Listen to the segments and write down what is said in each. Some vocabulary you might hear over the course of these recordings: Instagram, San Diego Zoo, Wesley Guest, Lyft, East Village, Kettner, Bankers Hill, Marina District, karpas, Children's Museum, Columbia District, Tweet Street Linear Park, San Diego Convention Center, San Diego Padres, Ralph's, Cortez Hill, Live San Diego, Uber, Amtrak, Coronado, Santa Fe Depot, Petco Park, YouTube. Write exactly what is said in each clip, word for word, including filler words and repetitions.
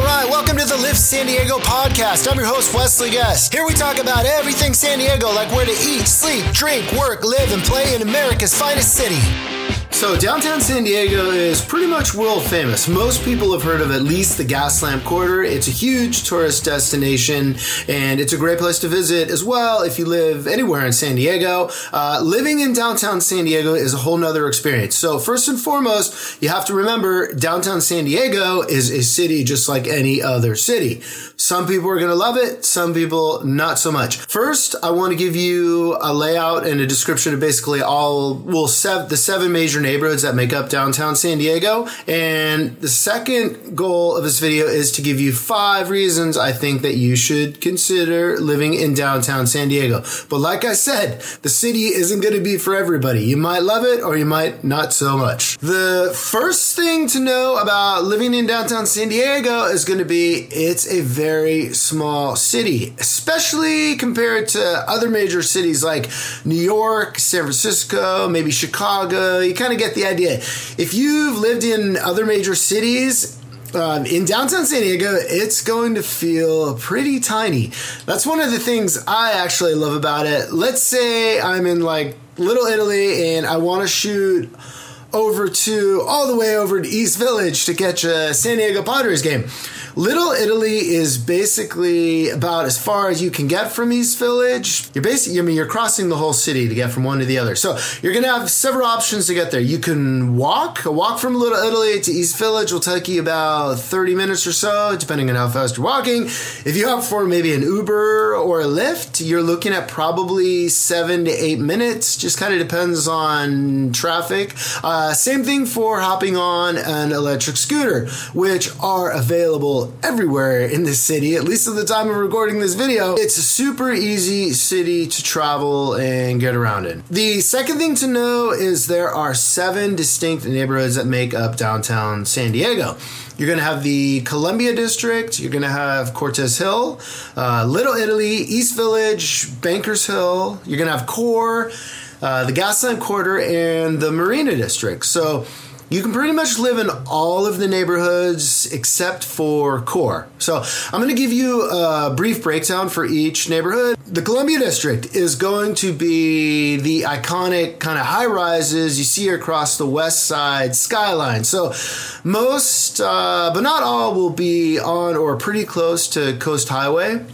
All right, welcome to the Live San Diego podcast. I'm your host, Wesley Guest. Here we talk about everything San Diego, like where to eat, sleep, drink, work, live, and play in America's finest city. So downtown San Diego is pretty much world famous. Most people have heard of at least the Gaslamp Quarter. It's a huge tourist destination, and it's a great place to visit as well if you live anywhere in San Diego. Uh, living in downtown San Diego is a whole nother experience. So first and foremost, you have to remember downtown San Diego is a city just like any other city. Some people are going to love it. Some people not so much. First, I want to give you a layout and a description of basically all, well, sev- the seven major neighborhoods that make up downtown San Diego. And the second goal of this video is to give you five reasons I think that you should consider living in downtown San Diego. But like I said, the city isn't going to be for everybody. You might love it or you might not so much. The first thing to know about living in downtown San Diego is going to be it's a very small city, especially compared to other major cities like New York, San Francisco, maybe Chicago. You kind to get the idea. If you've lived in other major cities, um, in downtown San Diego, it's going to feel pretty tiny. That's one of the things I actually love about it. Let's say I'm in like Little Italy and I want to shoot over to all the way over to East Village to catch a San Diego Padres game. Little Italy is basically about as far as you can get from East Village. You're basically, I mean, you're crossing the whole city to get from one to the other. So you're going to have several options to get there. You can walk. A walk from Little Italy to East Village will take you about thirty minutes or so, depending on how fast you're walking. If you opt for maybe an Uber or a Lyft, you're looking at probably seven to eight minutes. Just kind of depends on traffic. Uh, Uh, same thing for hopping on an electric scooter, which are available everywhere in this city, at least at the time of recording this video. It's a super easy city to travel and get around in. The second thing to know is there are seven distinct neighborhoods that make up downtown San Diego. You're going to have the Columbia District, you're going to have Cortez Hill, uh, Little Italy, East Village, Bankers Hill, you're going to have Core, Uh, the Gaslamp Quarter, and the Marina District. So you can pretty much live in all of the neighborhoods except for Core. So I'm going to give you a brief breakdown for each neighborhood. The Columbia District is going to be the iconic kind of high rises you see across the west side skyline. So most, uh, but not all, will be on or pretty close to Coast Highway.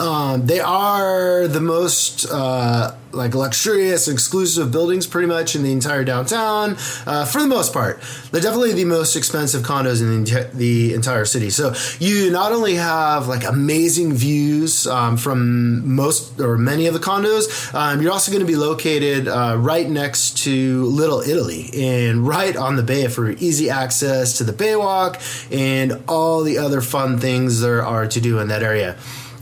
Um, they are the most uh, like luxurious, exclusive buildings pretty much in the entire downtown uh, for the most part. They're definitely the most expensive condos in the, the entire city. So you not only have like amazing views um, from most or many of the condos, um, you're also going to be located uh, right next to Little Italy and right on the bay for easy access to the Baywalk and all the other fun things there are to do in that area.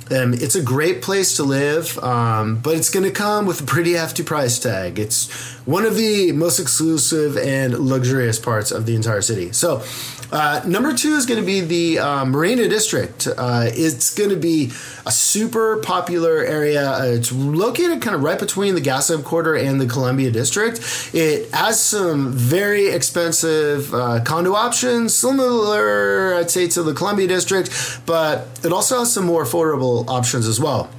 Um, it's a great place to live, um, but it's going to come with a pretty hefty price tag. It's one of the most exclusive and luxurious parts of the entire city. So uh, number two is going to be the uh, Marina District. Uh, it's going to be a super popular area. Uh, it's located kind of right between the Gaslamp Quarter and the Columbia District. It has some very expensive uh, condo options, similar, I'd say, to the Columbia District, but it also has some more affordable options as well.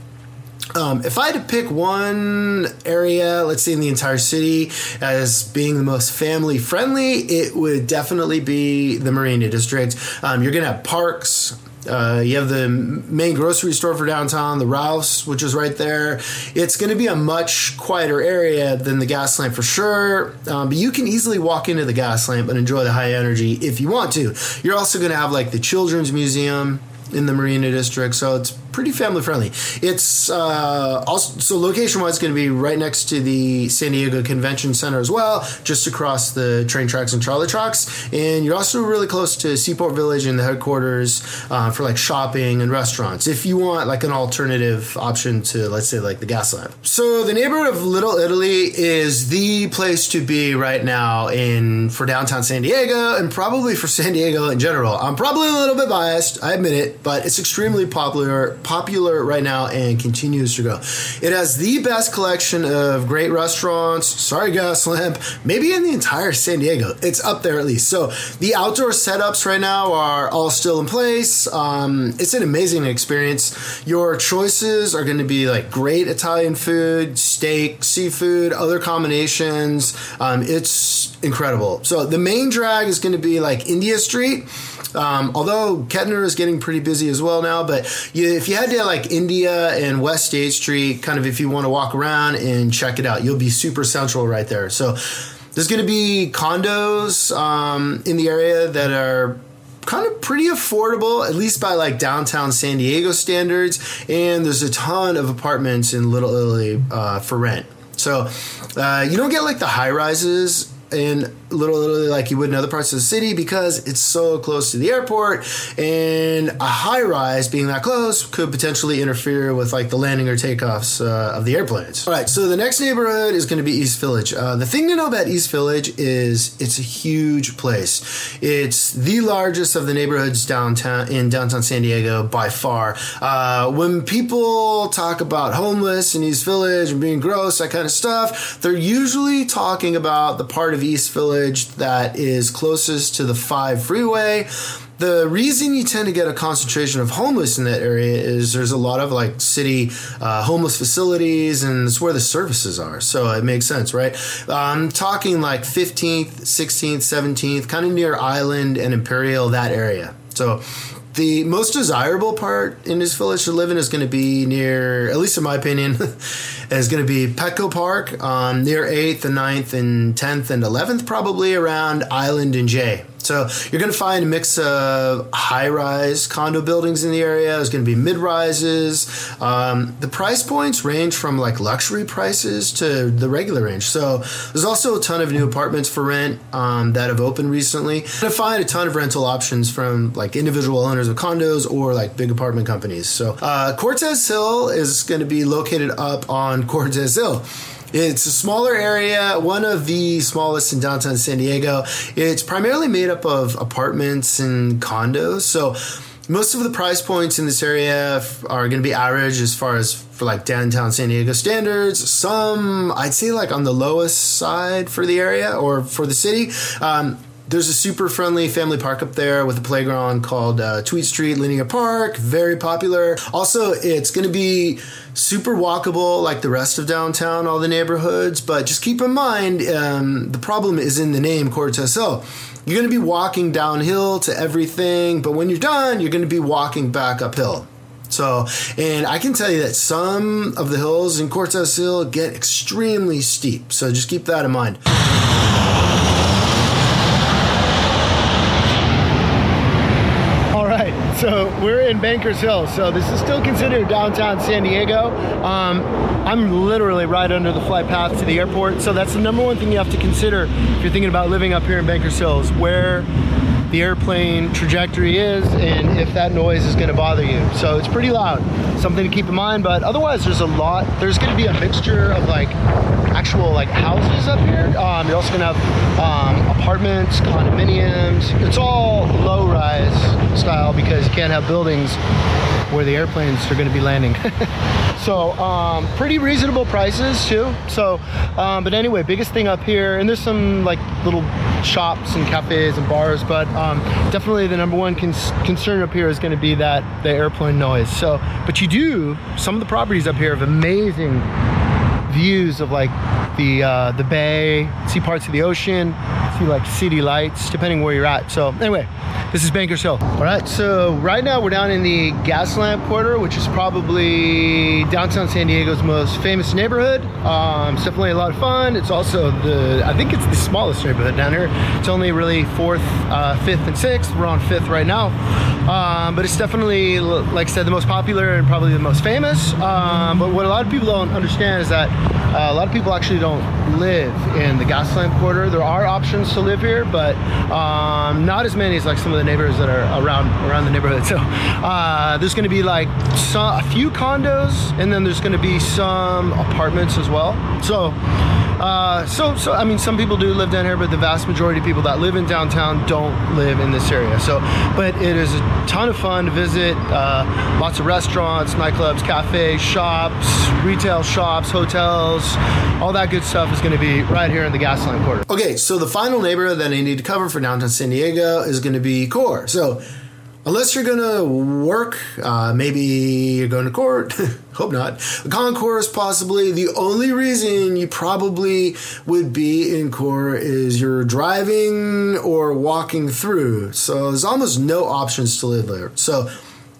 Um, if I had to pick one area, let's say in the entire city, as being the most family friendly, it would definitely be the Marina District. Um, you're going to have parks. Uh, you have the main grocery store for downtown, the Ralph's, which is right there. It's going to be a much quieter area than the Gaslamp for sure, um, but you can easily walk into the Gaslamp and enjoy the high energy if you want to. You're also going to have like the Children's Museum in the Marina District, so it's pretty family friendly. It's uh, also so location wise going to be right next to the San Diego Convention Center as well, just across the train tracks and trolley tracks. And you're also really close to Seaport Village and the headquarters uh, for like shopping and restaurants, if you want like an alternative option to, let's say, like the Gaslamp. So the neighborhood of Little Italy is the place to be right now in for downtown San Diego and probably for San Diego in general. I'm probably a little bit biased, I admit it, but it's extremely popular. popular right now and continues to grow. It has the best collection of great restaurants, sorry Gaslamp, maybe in the entire San Diego. It's up there at least. So the outdoor setups right now are all still in place. Um, it's an amazing experience. Your choices are going to be like great Italian food, steak, seafood, other combinations. Um, it's incredible. So the main drag is going to be like India Street. Um, although Kettner is getting pretty busy as well now, but you, if you had to like India and West State Street, kind of if you want to walk around and check it out, you'll be super central right there. So there's going to be condos um, in the area that are kind of pretty affordable, at least by like downtown San Diego standards. And there's a ton of apartments in Little Italy uh, for rent. So uh, you don't get like the high rises in Little Italy like you would in other parts of the city because it's so close to the airport, and a high rise being that close could potentially interfere with like the landing or takeoffs uh, of the airplanes. All right, so the next neighborhood is going to be East Village. Uh, the thing to know about East Village is it's a huge place. It's the largest of the neighborhoods downtown in downtown San Diego by far. Uh, when people talk about homeless in East Village and being gross, that kind of stuff, they're usually talking about the part of East Village that is closest to the five freeway. The reason you tend to get a concentration of homeless in that area is there's a lot of like city uh, homeless facilities, and it's where the services are. So it makes sense, right? I'm um, talking like fifteenth, sixteenth, seventeenth, kind of near Island and Imperial, that area. So the most desirable part in this village to live in is going to be near, at least in my opinion, is going to be Petco Park, um, near eighth and ninth and tenth and eleventh, probably around Island and Jay. So you're going to find a mix of high-rise condo buildings in the area. There's going to be mid-rises. Um, the price points range from like luxury prices to the regular range. So there's also a ton of new apartments for rent um, that have opened recently. You're going to find a ton of rental options from like individual owners of condos or like big apartment companies. So uh, Cortez Hill is going to be located up on Cortez Hill. It's a smaller area, one of the smallest in downtown San Diego. It's primarily made up of apartments and condos. So most of the price points in this area are going to be average as far as for like downtown San Diego standards. Some, I'd say like on the lowest side for the area or for the city. Um, There's a super friendly family park up there with a playground called uh, Tweet Street Linear Park. Very popular. Also, it's going to be super walkable like the rest of downtown, all the neighborhoods. But just keep in mind, um, the problem is in the name Cortez Hill. You're going to be walking downhill to everything. But when you're done, you're going to be walking back uphill. So, and I can tell you that some of the hills in Cortez Hill get extremely steep. So just keep that in mind. So we're in Bankers Hill, so this is still considered downtown San Diego. Um, I'm literally right under the flight path to the airport, so that's the number one thing you have to consider if you're thinking about living up here in Bankers Hill, is where the airplane trajectory is and if that noise is going to bother you. So it's pretty loud, something to keep in mind, but otherwise there's a lot, there's going to be a mixture of like actual like houses up here. Um, you're also going to have um, apartments, condominiums. It's all low-rise style because you can't have buildings where the airplanes are going to be landing. So um, pretty reasonable prices too. So, um, but anyway, biggest thing up here, and there's some like little shops and cafes and bars, but um, definitely the number one cons- concern up here is going to be that the airplane noise. So, but you do, some of the properties up here have amazing views of like the uh, the bay, see parts of the ocean, see like city lights, depending where you're at. So anyway, this is Bankers Hill. All right, so right now we're down in the Gaslamp Quarter, which is probably downtown San Diego's most famous neighborhood. Um, it's definitely a lot of fun. It's also the, I think it's the smallest neighborhood down here. It's only really fourth, uh, fifth, and sixth. We're on fifth right now. Um, but it's definitely, like I said, the most popular and probably the most famous. Um, but what a lot of people don't understand is that Uh, a lot of people actually don't live in the Gaslamp Quarter. There are options to live here, but um, not as many as like some of of the neighborhoods that are around around the neighborhood. So uh, there's going to be like some, a few condos, and then there's going to be some apartments as well. So. Uh, so, so, I mean, some people do live down here, but the vast majority of people that live in downtown don't live in this area. So, but it is a ton of fun to visit. Uh, lots of restaurants, nightclubs, cafes, shops, retail shops, hotels, all that good stuff is going to be right here in the Gaslamp Quarter. Okay, so the final neighborhood that I need to cover for downtown San Diego is going to be Core. So, unless you're going to work, uh, maybe you're going to court, hope not, Concourse possibly. The only reason you probably would be in Core is you're driving or walking through. So there's almost no options to live there. So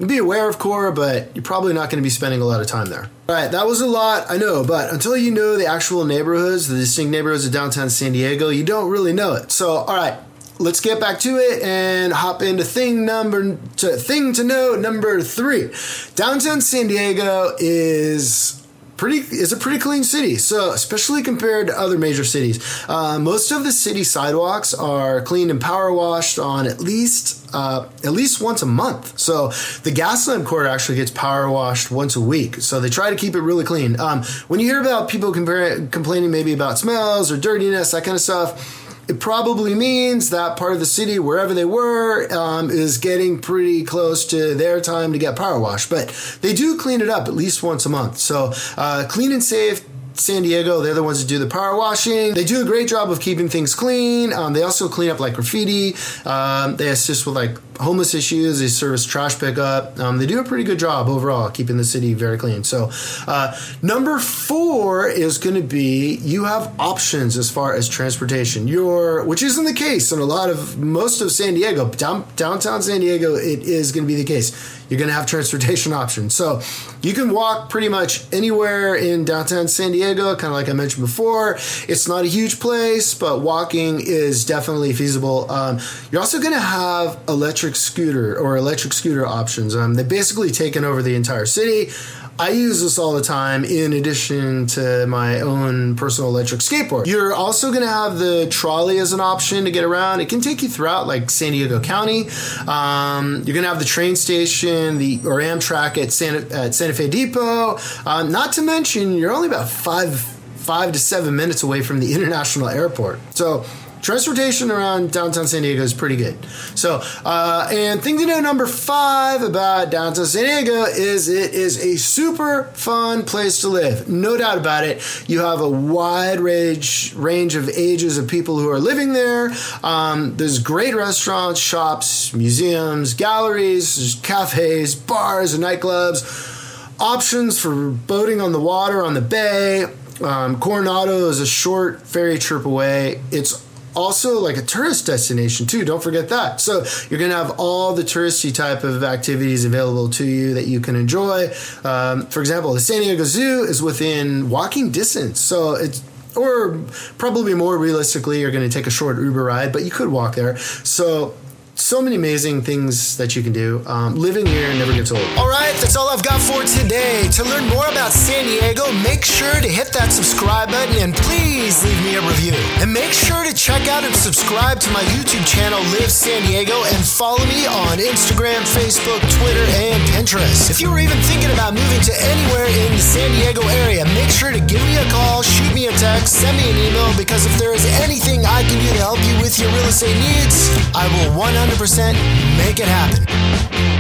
be aware of Core, but you're probably not going to be spending a lot of time there. All right, that was a lot, I know, but until you know the actual neighborhoods, the distinct neighborhoods of downtown San Diego, you don't really know it. So, all right. Let's get back to it and hop into thing number to thing to know number three. Downtown San Diego is pretty is a pretty clean city, so especially compared to other major cities. Uh, most of the city sidewalks are cleaned and power washed on at least uh, at least once a month. So the Gaslamp Quarter actually gets power washed once a week. So they try to keep it really clean. Um, when you hear about people compare, complaining maybe about smells or dirtiness, that kind of stuff, it probably means that part of the city, wherever they were, um, is getting pretty close to their time to get power washed. But they do clean it up at least once a month. So uh, Clean and Safe San Diego, they're the ones that do the power washing. They do a great job of keeping things clean. Um, they also clean up like graffiti. Um, they assist with like homeless issues. They service trash pickup. Um, they do a pretty good job overall keeping the city very clean. So uh, number four is going to be you have options as far as transportation. Your which isn't the case in a lot of most of San Diego. Down, downtown San Diego, it is going to be the case. You're going to have transportation options. So you can walk pretty much anywhere in downtown San Diego, kind of like I mentioned before. It's not a huge place, but walking is definitely feasible. Um, you're also going to have electric scooter or electric scooter options. Um, they've basically taken over the entire city. I use this all the time in addition to my own personal electric skateboard. You're also going to have the trolley as an option to get around. It can take you throughout like San Diego County. Um, you're going to have the train station the or Amtrak at Santa, at Santa Fe Depot. Um, not to mention, you're only about five, five to seven minutes away from the international airport. So transportation around downtown San Diego is pretty good. So, uh, and thing to know number five about downtown San Diego is it is a super fun place to live. No doubt about it. You have a wide range, range of ages of people who are living there. Um, there's great restaurants, shops, museums, galleries, cafes, bars, and nightclubs. Options for boating on the water, on the bay. Um, Coronado is a short ferry trip away. It's also like a tourist destination too. Don't forget that. So you're going to have all the touristy type of activities available to you that you can enjoy. Um, for example, the San Diego Zoo is within walking distance. So it's, or probably more realistically, you're going to take a short Uber ride, but you could walk there. So So many amazing things that you can do. Um, living here never gets old. All right, that's all I've got for today. To learn more about San Diego, make sure to hit that subscribe button and please leave me a review. And make sure to check out and subscribe to my YouTube channel, Live San Diego, and follow me on Instagram, Facebook, Twitter, and Pinterest. If you were even thinking about moving to anywhere in the San Diego area, make sure to give me a call, shoot me a text, send me an email, because if there is anything I can do to help you with your real estate needs, I will one hundred percent make it happen.